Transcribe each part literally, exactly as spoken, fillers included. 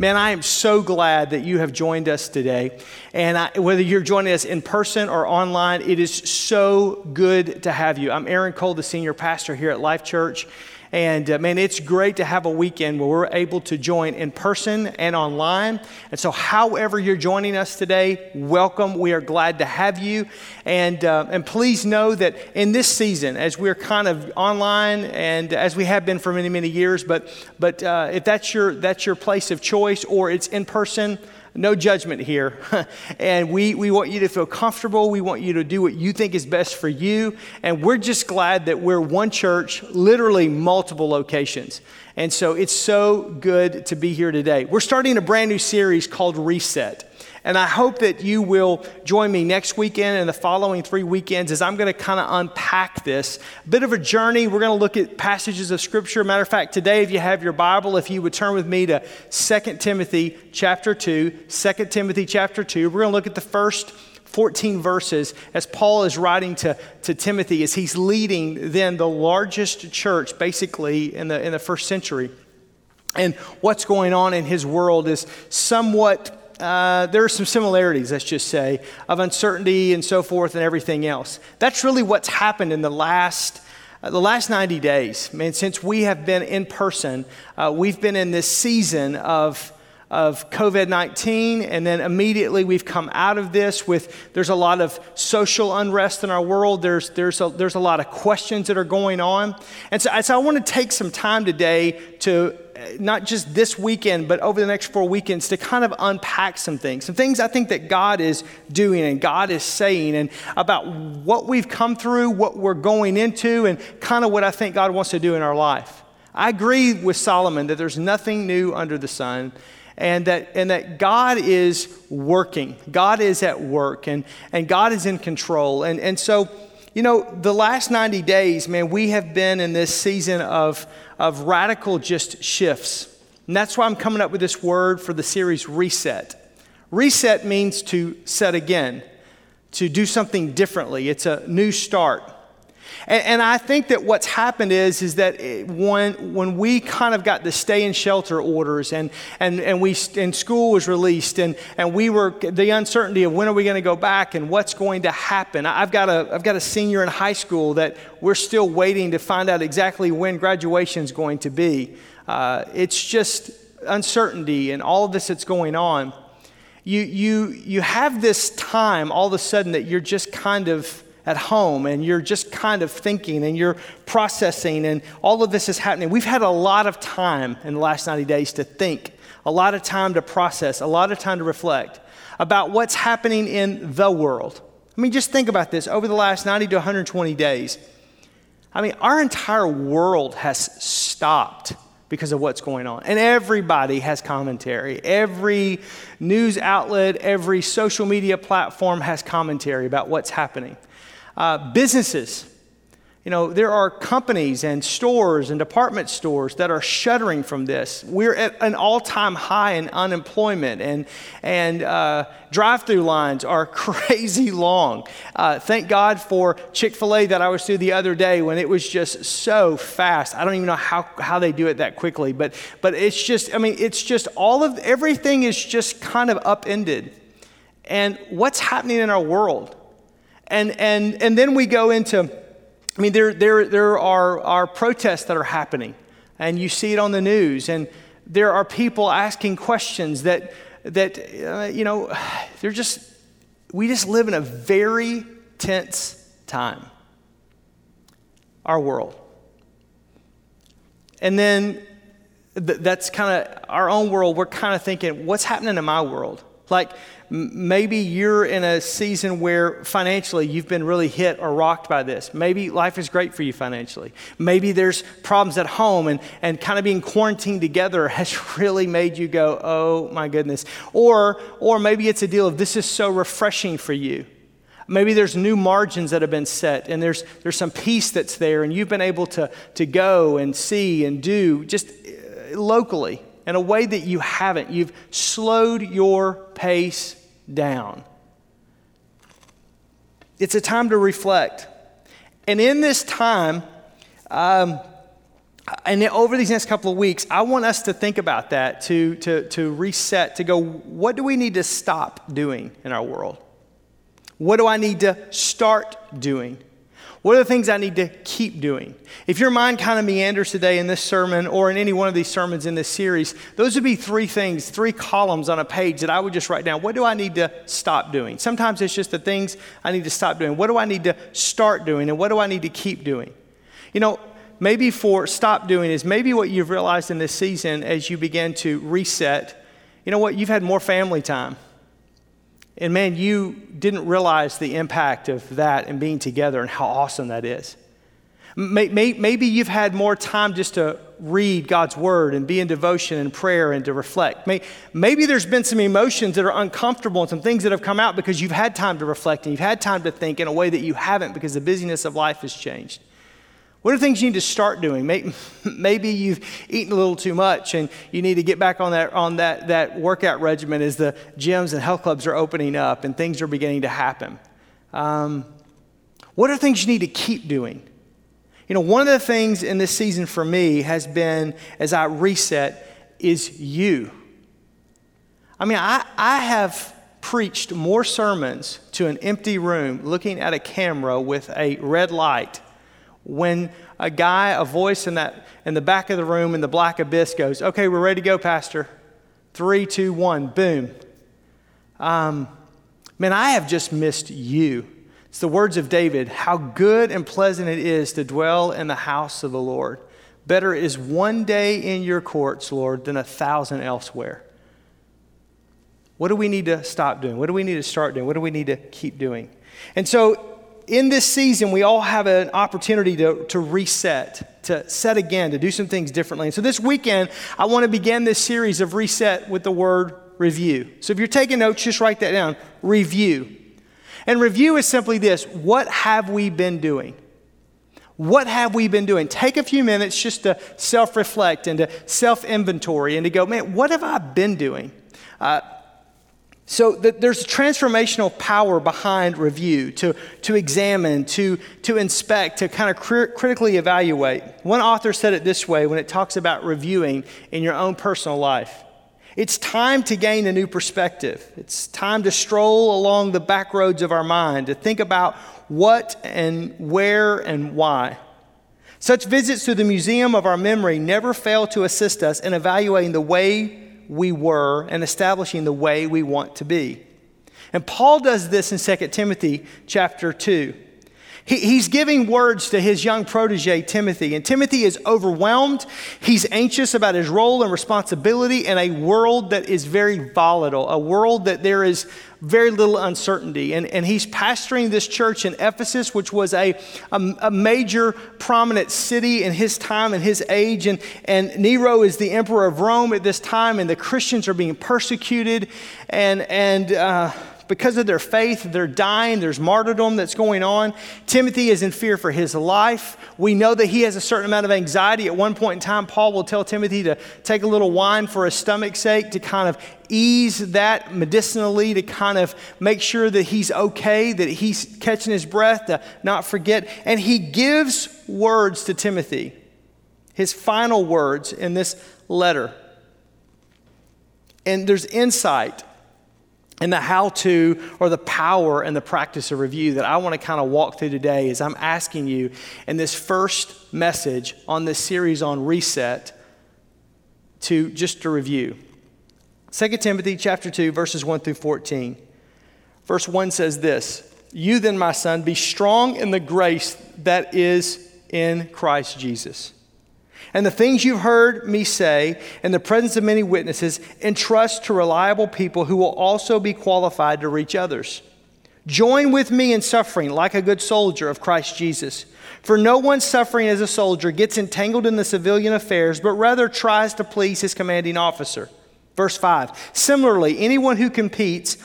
man, I am so glad that you have joined us today. And I, whether you're joining us in person or online, it is so good to have you. I'm Aaron Cole, the senior pastor here at Life.Church. And uh, man, it's great to have a weekend where we're able to join in person and online. And so however you're joining us today, welcome. We are glad to have you. And uh, and please know that in this season, as we're kind of online and as we have been for many, many years, but but uh, if that's your that's your place of choice or it's in person, no judgment here. And we, we want you to feel comfortable. We want you to do what you think is best for you. And we're just glad that we're one church, literally multiple locations. And so it's so good to be here today. We're starting a brand new series called Reset. And I hope that you will join me next weekend and the following three weekends as I'm going to kind of unpack this. A bit of a journey. We're going to look at passages of Scripture. Matter of fact, today, if you have your Bible, if you would turn with me to Second Timothy chapter two. Second Timothy chapter two. We're going to look at the first fourteen verses as Paul is writing to, to Timothy as he's leading then the largest church basically in the, in the first century. And what's going on in his world is somewhat Uh, there are some similarities, let's just say, of uncertainty and so forth and everything else. That's really what's happened in the last uh, the last ninety days. Man, since we have been in person, uh, we've been in this season of of covid nineteen, and then immediately we've come out of this with, there's a lot of social unrest in our world. There's there's a, there's a lot of questions that are going on. And so, so I want to take some time today to, not just this weekend, but over the next four weekends, to kind of unpack some things, some things I think that God is doing and God is saying, and about what we've come through, what we're going into, and kind of what I think God wants to do in our life. I agree with Solomon that there's nothing new under the sun, and that and that God is working. God is at work, and, and God is in control. And, and so, you know, the last ninety days, man, we have been in this season of of radical just shifts. And that's why I'm coming up with this word for the series, reset. Reset means to set again, to do something differently. It's a new start. And, and I think that what's happened is, is that it, when, when we kind of got the stay in shelter orders and, and, and, we, and school was released and, and we were, the uncertainty of when are we going to go back and what's going to happen. I've got a, I've got a senior in high school that we're still waiting to find out exactly when graduation's going to be. Uh, it's just uncertainty and all of this that's going on. You, you, you have this time all of a sudden that you're just kind of at home and you're just kind of thinking and you're processing and all of this is happening. We've had a lot of time in the last ninety days to think, a lot of time to process, a lot of time to reflect about what's happening in the world. I mean, just think about this. Over the last ninety to one hundred twenty days, I mean, our entire world has stopped because of what's going on. And everybody has commentary. Every news outlet, every social media platform has commentary about what's happening. Uh, businesses, you know, there are companies and stores and department stores that are shuttering from this. We're at an all-time high in unemployment, and and uh, drive-through lines are crazy long. Uh, thank God for Chick-fil-A that I was through the other day when it was just so fast. I don't even know how, how they do it that quickly, but but it's just, I mean, it's just all of, everything is just kind of upended. And what's happening in our world? And and and then we go into, I mean, there there there are, are protests that are happening, and you see it on the news, and there are people asking questions that that uh, you know, they're just, we just live in a very tense time. Our world, and then th- that's kind of our own world. We're kind of thinking, what's happening in my world? Like, maybe you're in a season where financially you've been really hit or rocked by this. Maybe life is great for you financially. Maybe there's problems at home, and, and kind of being quarantined together has really made you go, oh my goodness. Or, or maybe it's a deal of this is so refreshing for you. Maybe there's new margins that have been set, and there's there's some peace that's there, and you've been able to, to go and see and do just locally, in a way that you haven't. You've slowed your pace down. It's a time to reflect. And in this time, um, And over these next couple of weeks, I want us to think about that, to, to, to reset, to go, what do we need to stop doing in our world? What do I need to start doing? What are the things I need to keep doing? If your mind kind of meanders today in this sermon or in any one of these sermons in this series, those would be three things, three columns on a page that I would just write down. What do I need to stop doing? Sometimes it's just the things I need to stop doing. What do I need to start doing? And what do I need to keep doing? You know, maybe for stop doing is maybe what you've realized in this season as you begin to reset, you know what, you've had more family time. And man, you didn't realize the impact of that and being together and how awesome that is. Maybe you've had more time just to read God's word and be in devotion and prayer and to reflect. Maybe there's been some emotions that are uncomfortable and some things that have come out because you've had time to reflect and you've had time to think in a way that you haven't because the busyness of life has changed. What are things you need to start doing? Maybe you've eaten a little too much and you need to get back on that on that, that workout regimen as the gyms and health clubs are opening up and things are beginning to happen. Um, what are things you need to keep doing? You know, one of the things in this season for me has been, as I reset, is you. I mean, I, I have preached more sermons to an empty room looking at a camera with a red light when a guy, a voice in that in the back of the room in the black abyss goes, okay, we're ready to go, Pastor. Three, two, one, boom. Um, man, I have just missed you. It's the words of David, how good and pleasant it is to dwell in the house of the Lord. Better is one day in your courts, Lord, than a thousand elsewhere. What do we need to stop doing? What do we need to start doing? What do we need to keep doing? And so, in this season, we all have an opportunity to, to reset, to set again, to do some things differently. And so this weekend, I want to begin this series of reset with the word review. So if you're taking notes, just write that down, review. And review is simply this, what have we been doing? What have we been doing? Take a few minutes just to self-reflect and to self-inventory and to go, man, what have I been doing? Uh, So there's a transformational power behind review, to, to examine, to, to inspect, to kind of cr- critically evaluate. One author said it this way when it talks about reviewing in your own personal life. It's time to gain a new perspective. It's time to stroll along the back roads of our mind, to think about what and where and why. Such visits to the museum of our memory never fail to assist us in evaluating the way we were and establishing the way we want to be. And Paul does this in Second Timothy chapter two. He, he's giving words to his young protege, Timothy. And Timothy is overwhelmed. He's anxious about his role and responsibility in a world that is very volatile, a world that there is very little uncertainty. And, and he's pastoring this church in Ephesus, which was a, a, a major prominent city in his time and his age. And, and Nero is the emperor of Rome at this time, and the Christians are being persecuted. And, and uh, because of their faith, they're dying. There's martyrdom that's going on. Timothy is in fear for his life. We know that he has a certain amount of anxiety. At one point in time, Paul will tell Timothy to take a little wine for his stomach's sake, to kind of ease that medicinally, to kind of make sure that he's okay, that he's catching his breath, to not forget. And he gives words to Timothy, his final words in this letter. And there's insight and the how-to or the power and the practice of review that I want to kind of walk through today as I'm asking you in this first message on this series on reset to just to review. Second Timothy chapter two, verses one through fourteen. Verse one says this, "You then, my son, be strong in the grace that is in Christ Jesus. And the things you've heard me say in the presence of many witnesses, entrust to reliable people who will also be qualified to reach others. Join with me in suffering like a good soldier of Christ Jesus. For no one suffering as a soldier gets entangled in the civilian affairs, but rather tries to please his commanding officer." Verse five, "Similarly, anyone who competes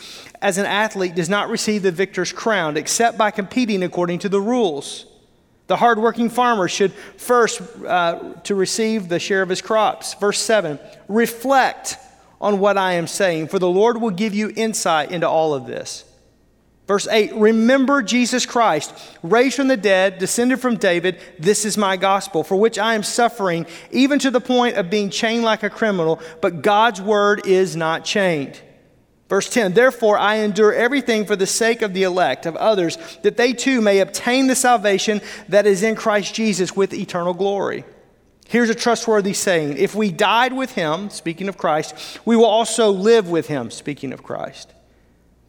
as an athlete does not receive the victor's crown except by competing according to the rules. The hardworking farmer should first uh, to receive the share of his crops." Verse seven, "Reflect on what I am saying, for the Lord will give you insight into all of this. Verse eight, remember Jesus Christ, raised from the dead, descended from David. This is my gospel, for which I am suffering, even to the point of being chained like a criminal, but God's word is not chained. Verse ten, therefore I endure everything for the sake of the elect, of others, that they too may obtain the salvation that is in Christ Jesus with eternal glory. Here's a trustworthy saying. If we died with him, speaking of Christ, we will also live with him, speaking of Christ.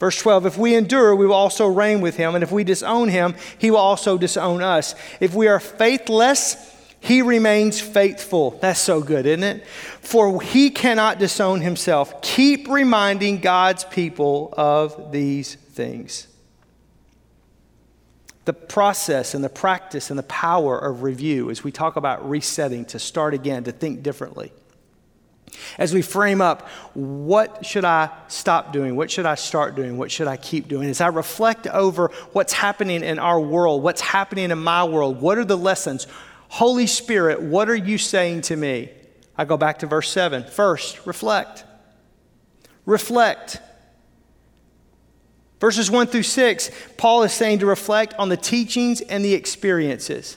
Verse twelve, if we endure, we will also reign with him. And if we disown him, he will also disown us. If we are faithless, he remains faithful. That's so good, isn't it? For he cannot disown himself. Keep reminding God's people of these things. The process and the practice and the power of review as we talk about resetting, to start again, to think differently. As we frame up, what should I stop doing? What should I start doing? What should I keep doing? As I reflect over what's happening in our world, what's happening in my world, what are the lessons? Holy Spirit, what are you saying to me? I go back to verse seven. First, reflect. Reflect. Verses one through six, Paul is saying to reflect on the teachings and the experiences.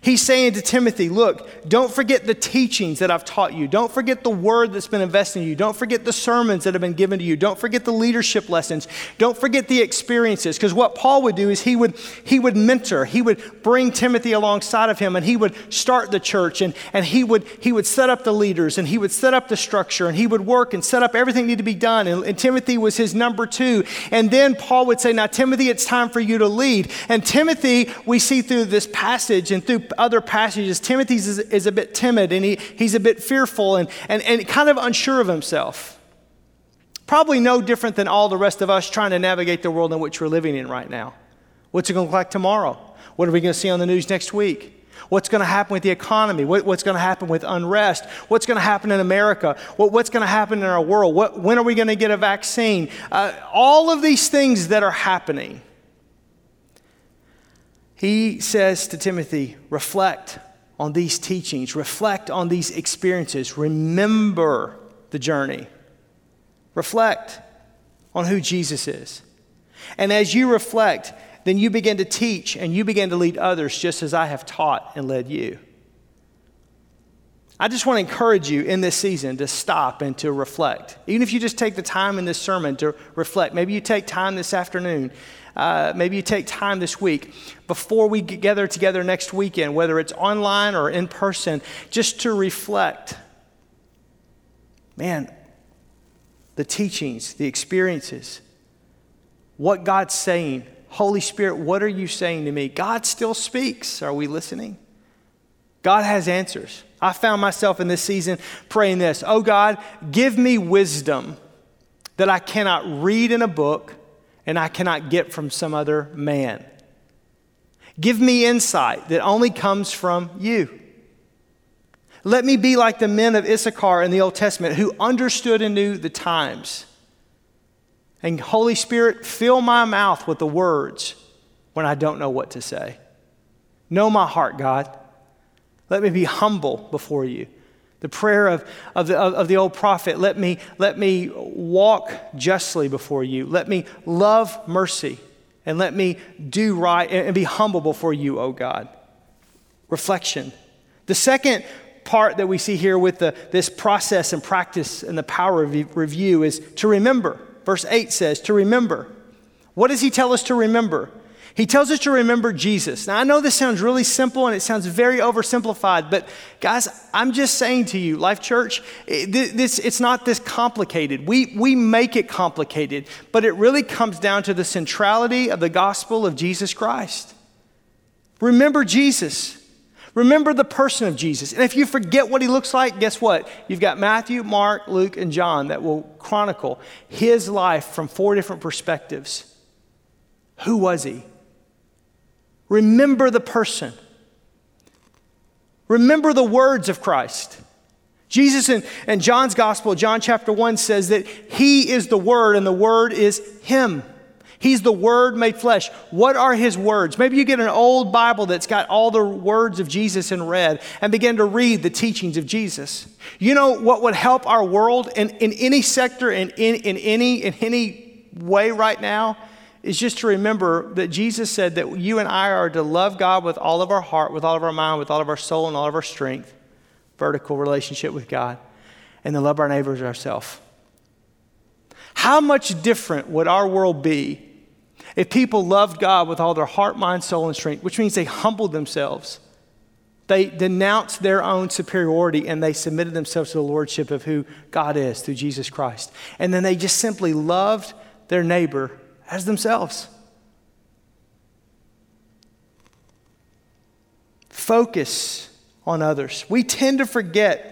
He's saying to Timothy, look, don't forget the teachings that I've taught you. Don't forget the word that's been invested in you. Don't forget the sermons that have been given to you. Don't forget the leadership lessons. Don't forget the experiences. Because what Paul would do is he would he would mentor. He would bring Timothy alongside of him, and he would start the church, and, and he would he would set up the leaders, and he would set up the structure, and he would work and set up everything that needed to be done. And, and Timothy was his number two. And then Paul would say, now, Timothy, it's time for you to lead. And Timothy, we see through this passage and through other passages, Timothy is, is a bit timid, and he, he's a bit fearful and, and, and kind of unsure of himself. Probably no different than all the rest of us trying to navigate the world in which we're living in right now. What's it going to look like tomorrow? What are we going to see on the news next week? What's going to happen with the economy? What, what's going to happen with unrest? What's going to happen in America? What, what's going to happen in our world? What, when are we going to get a vaccine? Uh, all of these things that are happening. He says to Timothy, reflect on these teachings, reflect on these experiences, remember the journey, reflect on who Jesus is. And as you reflect, then you begin to teach and you begin to lead others just as I have taught and led you. I just want to encourage you in this season to stop and to reflect. Even if you just take the time in this sermon to reflect, maybe you take time this afternoon, uh, maybe you take time this week before we gather together next weekend, whether it's online or in person, just to reflect. Man, the teachings, the experiences, what God's saying. Holy Spirit, what are you saying to me? God still speaks. Are we listening? God has answers. I found myself in this season praying this. Oh God, give me wisdom that I cannot read in a book and I cannot get from some other man. Give me insight that only comes from you. Let me be like the men of Issachar in the Old Testament who understood and knew the times. And Holy Spirit, fill my mouth with the words when I don't know what to say. Know my heart, God. Let me be humble before you. The prayer of, of, the, of the old prophet, let me, let me walk justly before you. Let me love mercy and let me do right and be humble before you, O God. Reflection. The second part that we see here with the, this process and practice and the power of review is to remember. Verse eight says to remember. What does he tell us to remember? He tells us to remember Jesus. Now, I know this sounds really simple and it sounds very oversimplified, but guys, I'm just saying to you, Life.Church, it, this, it's not this complicated. We, we make it complicated, but it really comes down to the centrality of the gospel of Jesus Christ. Remember Jesus. Remember the person of Jesus. And if you forget what he looks like, guess what? You've got Matthew, Mark, Luke, and John that will chronicle his life from four different perspectives. Who was he? Remember the person. Remember the words of Christ. Jesus in, in John's gospel, John chapter one says that he is the word and the word is him. He's the word made flesh. What are his words? Maybe you get an old Bible that's got all the words of Jesus in red and begin to read the teachings of Jesus. You know what would help our world in, in any sector, in, in, in any in any way right now is just to remember that Jesus said that you and I are to love God with all of our heart, with all of our mind, with all of our soul, and all of our strength. Vertical relationship with God. And to love our neighbors as ourselves. How much different would our world be if people loved God with all their heart, mind, soul, and strength, which means they humbled themselves. They denounced their own superiority and they submitted themselves to the lordship of who God is through Jesus Christ. And then they just simply loved their neighbor as themselves. Focus on others. We tend to forget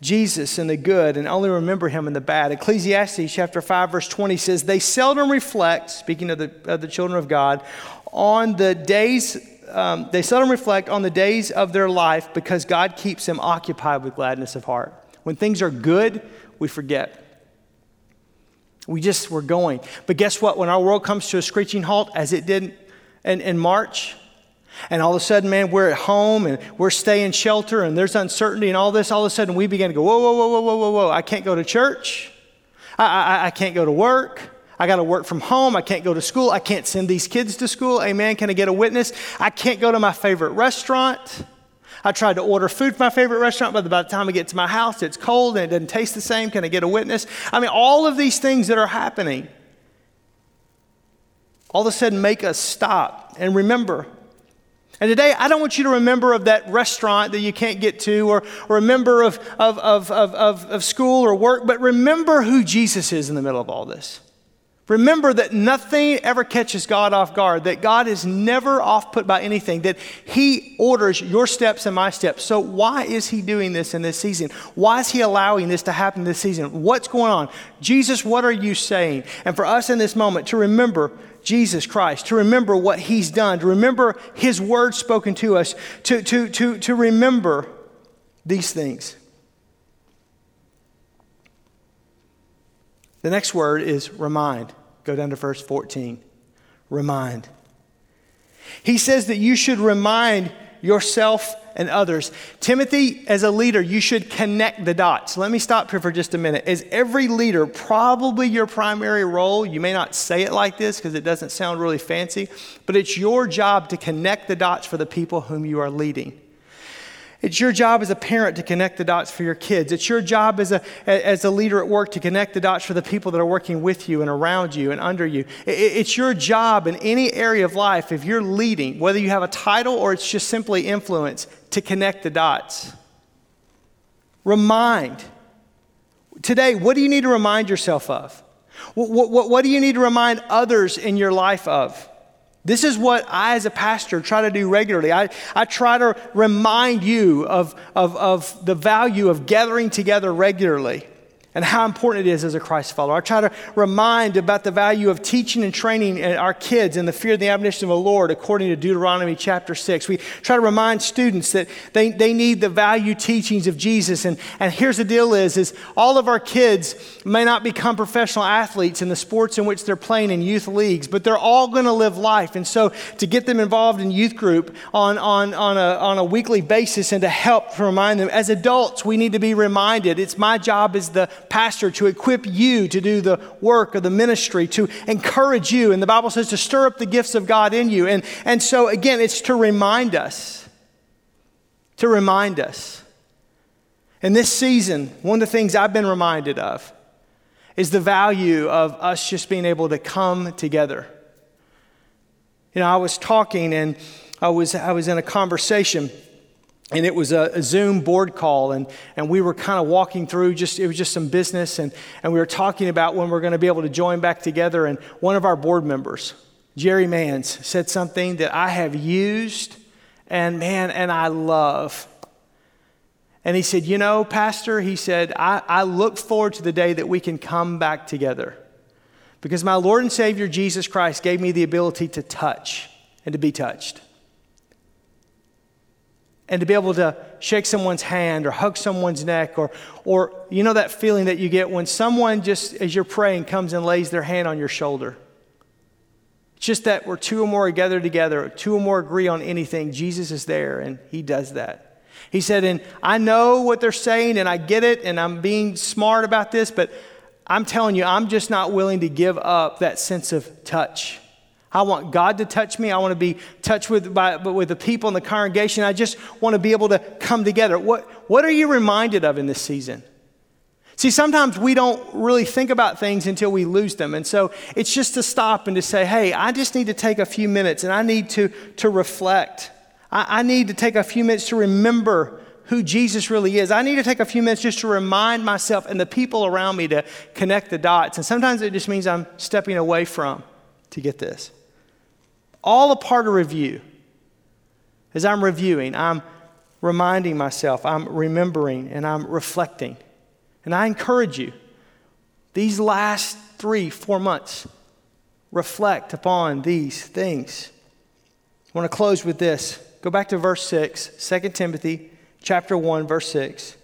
Jesus and the good and only remember him in the bad. Ecclesiastes chapter five verse twenty says, they seldom reflect, speaking of the, of the children of God, on the days, um, they seldom reflect on the days of their life because God keeps them occupied with gladness of heart. When things are good, we forget. We just, we're going. But guess what? When our world comes to a screeching halt, as it did in, in March, and all of a sudden, man, we're at home and we're staying shelter and there's uncertainty and all this. All of a sudden, we begin to go, whoa, whoa, whoa, whoa, whoa, whoa, whoa. I can't go to church. I, I, I can't go to work. I got to work from home. I can't go to school. I can't send these kids to school. Amen. Can I get a witness? I can't go to my favorite restaurant. I tried to order food from my favorite restaurant, but by the time I get to my house, it's cold and it doesn't taste the same. Can I get a witness? I mean, all of these things that are happening all of a sudden make us stop and remember. And today, I don't want you to remember of that restaurant that you can't get to, or, or remember of, of, of, of, of school or work, but remember who Jesus is in the middle of all this. Remember that nothing ever catches God off guard, that God is never off put by anything, that he orders your steps and my steps. So why is he doing this in this season? Why is he allowing this to happen this season? What's going on? Jesus, what are you saying? And for us in this moment to remember Jesus Christ, to remember what he's done, to remember his word spoken to us, to, to, to, to remember these things. The next word is remind. Go down to verse fourteen. Remind. He says that you should remind yourself and others. Timothy, as a leader, you should connect the dots. Let me stop here for just a minute. As every leader, probably your primary role, you may not say it like this because it doesn't sound really fancy, but it's your job to connect the dots for the people whom you are leading. It's your job as a parent to connect the dots for your kids. It's your job as a as a leader at work to connect the dots for the people that are working with you and around you and under you. It's your job in any area of life, if you're leading, whether you have a title or it's just simply influence, to connect the dots. Remind. Today, what do you need to remind yourself of? What, what, what do you need to remind others in your life of? This is what I, as a pastor, try to do regularly. I, I try to remind you of, of, of the value of gathering together regularly and how important it is as a Christ follower. I try to remind about the value of teaching and training our kids in the fear and the admonition of the Lord, according to Deuteronomy chapter six. We try to remind students that they, they need the value teachings of Jesus. And, and here's the deal is, is all of our kids may not become professional athletes in the sports in which they're playing in youth leagues, but they're all going to live life. And so to get them involved in youth group on, on, on, a, on a weekly basis and to help to remind them, as adults, we need to be reminded. It's my job as the pastor to equip you to do the work of the ministry, to encourage you. And the Bible says to stir up the gifts of God in you. And, and so again, it's to remind us, to remind us. In this season, one of the things I've been reminded of is the value of us just being able to come together. You know, I was talking and I was, I was in a conversation. And it was a, a Zoom board call, and, and we were kind of walking through, just it was just some business, and, and we were talking about when we're going to be able to join back together. And one of our board members, Jerry Manns, said something that I have used, and man, and I love. And he said, you know, Pastor, he said, I, I look forward to the day that we can come back together. Because my Lord and Savior, Jesus Christ, gave me the ability to touch and to be touched. And to be able to shake someone's hand or hug someone's neck or, or you know that feeling that you get when someone just, as you're praying, comes and lays their hand on your shoulder. It's just that where two or more are gathered together, two or more agree on anything, Jesus is there and he does that. He said, and I know what they're saying and I get it and I'm being smart about this, but I'm telling you, I'm just not willing to give up that sense of touch. I want God to touch me. I want to be touched with by with the people in the congregation. I just want to be able to come together. What, what are you reminded of in this season? See, sometimes we don't really think about things until we lose them. And so it's just to stop and to say, hey, I just need to take a few minutes and I need to, to reflect. I, I need to take a few minutes to remember who Jesus really is. I need to take a few minutes just to remind myself and the people around me to connect the dots. And sometimes it just means I'm stepping away from to get this. All a part of review. As I'm reviewing, I'm reminding myself, I'm remembering, and I'm reflecting. And I encourage you, these last three, four months, reflect upon these things. I want to close with this. Go back to verse six, Second Timothy chapter one, verse six.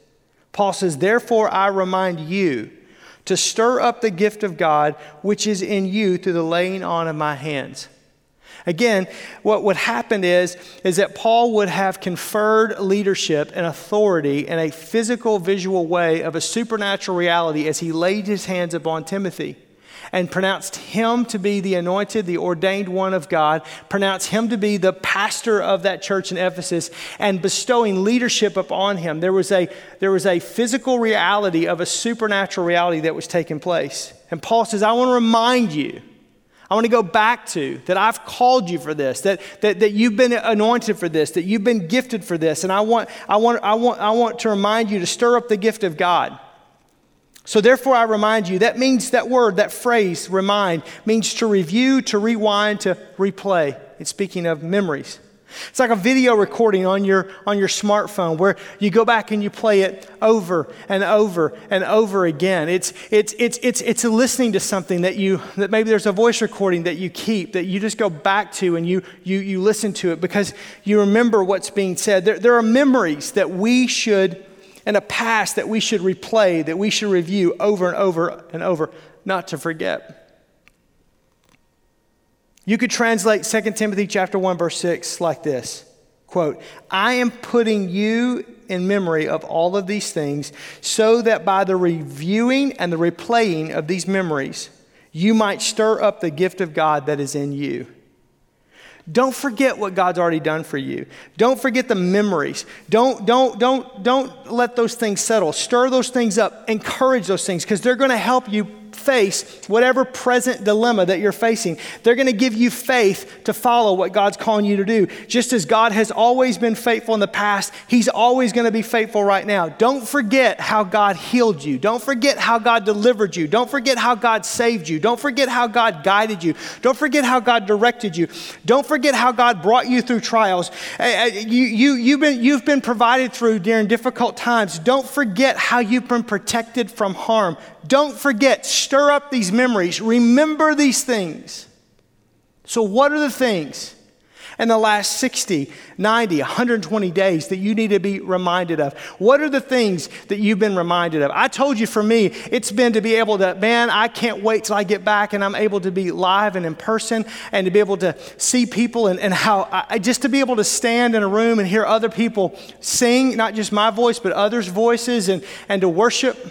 Paul says, therefore I remind you to stir up the gift of God which is in you through the laying on of my hands. Again, what would happen is, is that Paul would have conferred leadership and authority in a physical, visual way of a supernatural reality as he laid his hands upon Timothy and pronounced him to be the anointed, the ordained one of God, pronounced him to be the pastor of that church in Ephesus, and bestowing leadership upon him. There was a, there was a physical reality of a supernatural reality that was taking place. And Paul says, I want to remind you, I want to go back to that I've called you for this, that, that that you've been anointed for this, that you've been gifted for this, and I want I want I want I want to remind you to stir up the gift of God. So therefore I remind you. That means that word, that phrase, remind, means to review, to rewind, to replay. It's speaking of memories. It's like a video recording on your on your smartphone where you go back and you play it over and over and over again. It's it's it's it's it's listening to something that you that maybe there's a voice recording that you keep that you just go back to and you you you listen to it because you remember what's being said. There there are memories that we should and a past that we should replay, that we should review over and over and over, not to forget. You could translate Second Timothy chapter one, verse six like this, quote, I am putting you in memory of all of these things so that by the reviewing and the replaying of these memories, you might stir up the gift of God that is in you. Don't forget what God's already done for you. Don't forget the memories. Don't, don't, don't, don't let those things settle. Stir those things up. Encourage those things because they're going to help you face whatever present dilemma that you're facing. They're going to give you faith to follow what God's calling you to do. Just as God has always been faithful in the past, he's always going to be faithful right now. Don't forget how God healed you. Don't forget how God delivered you. Don't forget how God saved you. Don't forget how God guided you. Don't forget how God directed you. Don't forget how God brought you through trials. You, you, you've been, you've been provided through during difficult times. Don't forget how you've been protected from harm. Don't forget, stir up these memories. Remember these things. So what are the things in the last sixty, ninety, one hundred twenty days that you need to be reminded of? What are the things that you've been reminded of? I told you for me, it's been to be able to, man, I can't wait till I get back and I'm able to be live and in person and to be able to see people and, and how, I, just to be able to stand in a room and hear other people sing, not just my voice, but others' voices and, and to worship.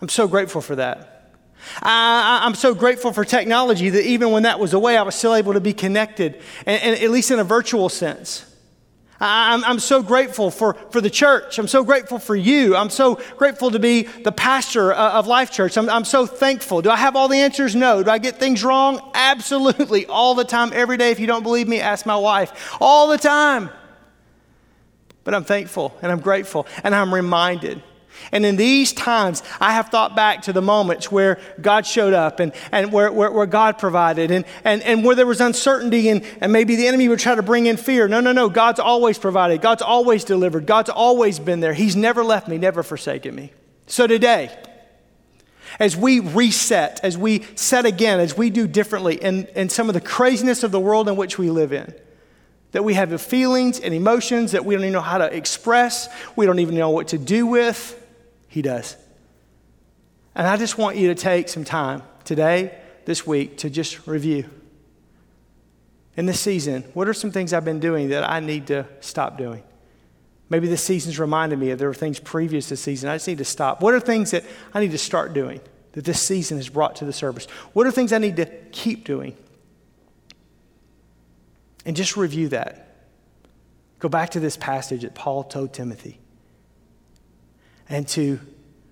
I'm so grateful for that. I, I, I'm so grateful for technology that even when that was away, I was still able to be connected, and, and at least in a virtual sense. I, I'm, I'm so grateful for, for the church. I'm so grateful for you. I'm so grateful to be the pastor of Life.Church. I'm, I'm so thankful. Do I have all the answers? No. Do I get things wrong? Absolutely. All the time, every day. If you don't believe me, ask my wife. All the time. But I'm thankful, and I'm grateful, and I'm reminded. And in these times, I have thought back to the moments where God showed up and, and where, where, where God provided and, and, and where there was uncertainty and, and maybe the enemy would try to bring in fear. No, no, no. God's always provided. God's always delivered. God's always been there. He's never left me, never forsaken me. So today, as we reset, as we set again, as we do differently in, in some of the craziness of the world in which we live in, that we have feelings and emotions that we don't even know how to express. We don't even know what to do with. He does. And I just want you to take some time today, this week, to just review. In this season, what are some things I've been doing that I need to stop doing? Maybe this season's reminded me of there were things previous this season I just need to stop. What are things that I need to start doing that this season has brought to the surface? What are things I need to keep doing And just review that. Go back to this passage that Paul told Timothy. And to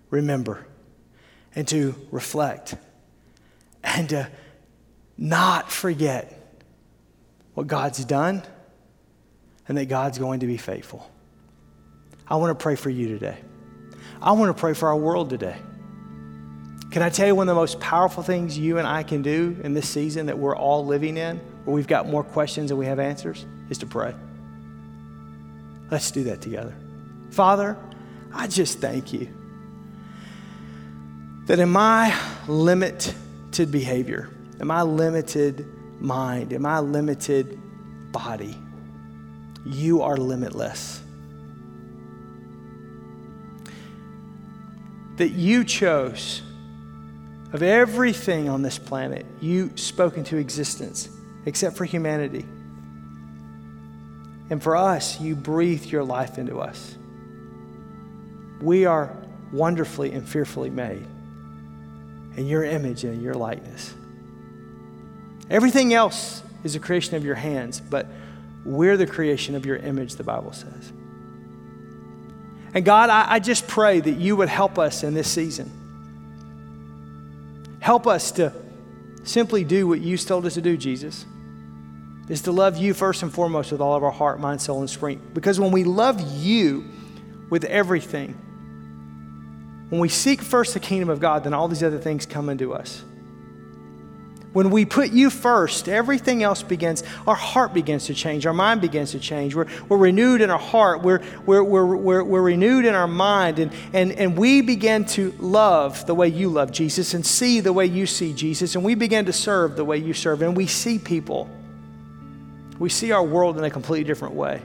remember. And to reflect. And to not forget what God's done and that God's going to be faithful. I want to pray for you today. I want to pray for our world today. Can I tell you one of the most powerful things you and I can do in this season that we're all living in, where we've got more questions than we have answers, is to pray. Let's do that together. Father, I just thank you that in my limited behavior, in my limited mind, in my limited body, you are limitless. That you chose, of everything on this planet, you spoke into existence, except for humanity. And for us, you breathed your life into us. We are wonderfully and fearfully made in your image and in your likeness. Everything else is a creation of your hands, but we're the creation of your image, the Bible says. And God, I, I just pray that you would help us in this season. Help us to simply do what you told us to do, Jesus, is to love you first and foremost with all of our heart, mind, soul, and strength. Because when we love you with everything, when we seek first the kingdom of God, then all these other things come into us. When we put you first, everything else begins, our heart begins to change, our mind begins to change. We're, we're renewed in our heart, we're, we're, we're, we're, we're renewed in our mind, and, and, and we begin to love the way you love Jesus and see the way you see Jesus, and we begin to serve the way you serve, and we see people. We see our world in a completely different way.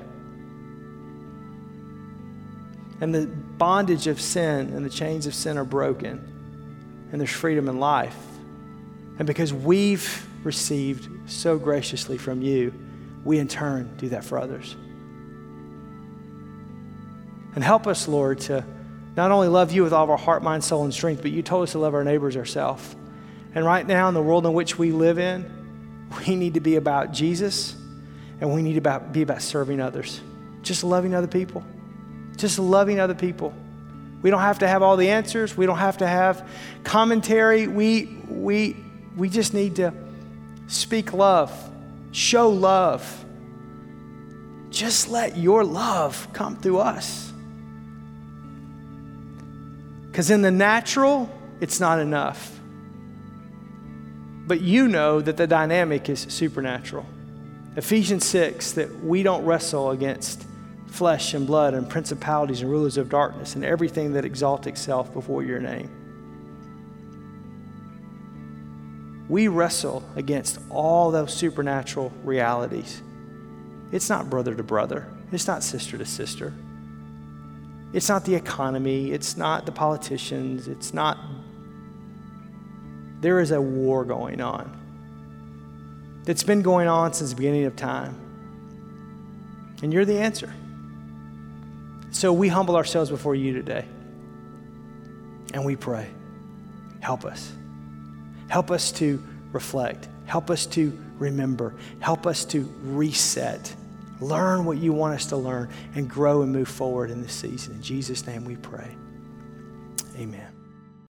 And the bondage of sin and the chains of sin are broken, and there's freedom in life. And because we've received so graciously from you, we in turn do that for others. And help us, Lord, to not only love you with all of our heart, mind, soul, and strength, but you told us to love our neighbors ourselves. And right now in the world in which we live in, we need to be about Jesus, and we need to be about serving others. Just loving other people. Just loving other people. We don't have to have all the answers. We don't have to have commentary. We, we, We just need to speak love, show love. Just let your love come through us. Because in the natural, it's not enough. But you know that the dynamic is supernatural. Ephesians six, that we don't wrestle against flesh and blood and principalities and rulers of darkness and everything that exalts itself before your name. We wrestle against all those supernatural realities. It's not brother to brother. It's not sister to sister. It's not the economy. It's not the politicians. It's not... There is a war going on that's been going on since the beginning of time. And you're the answer. So we humble ourselves before you today. And we pray. Help us. Help us to reflect. Help us to remember. Help us to reset. Learn what you want us to learn and grow and move forward in this season. In Jesus' name we pray. Amen.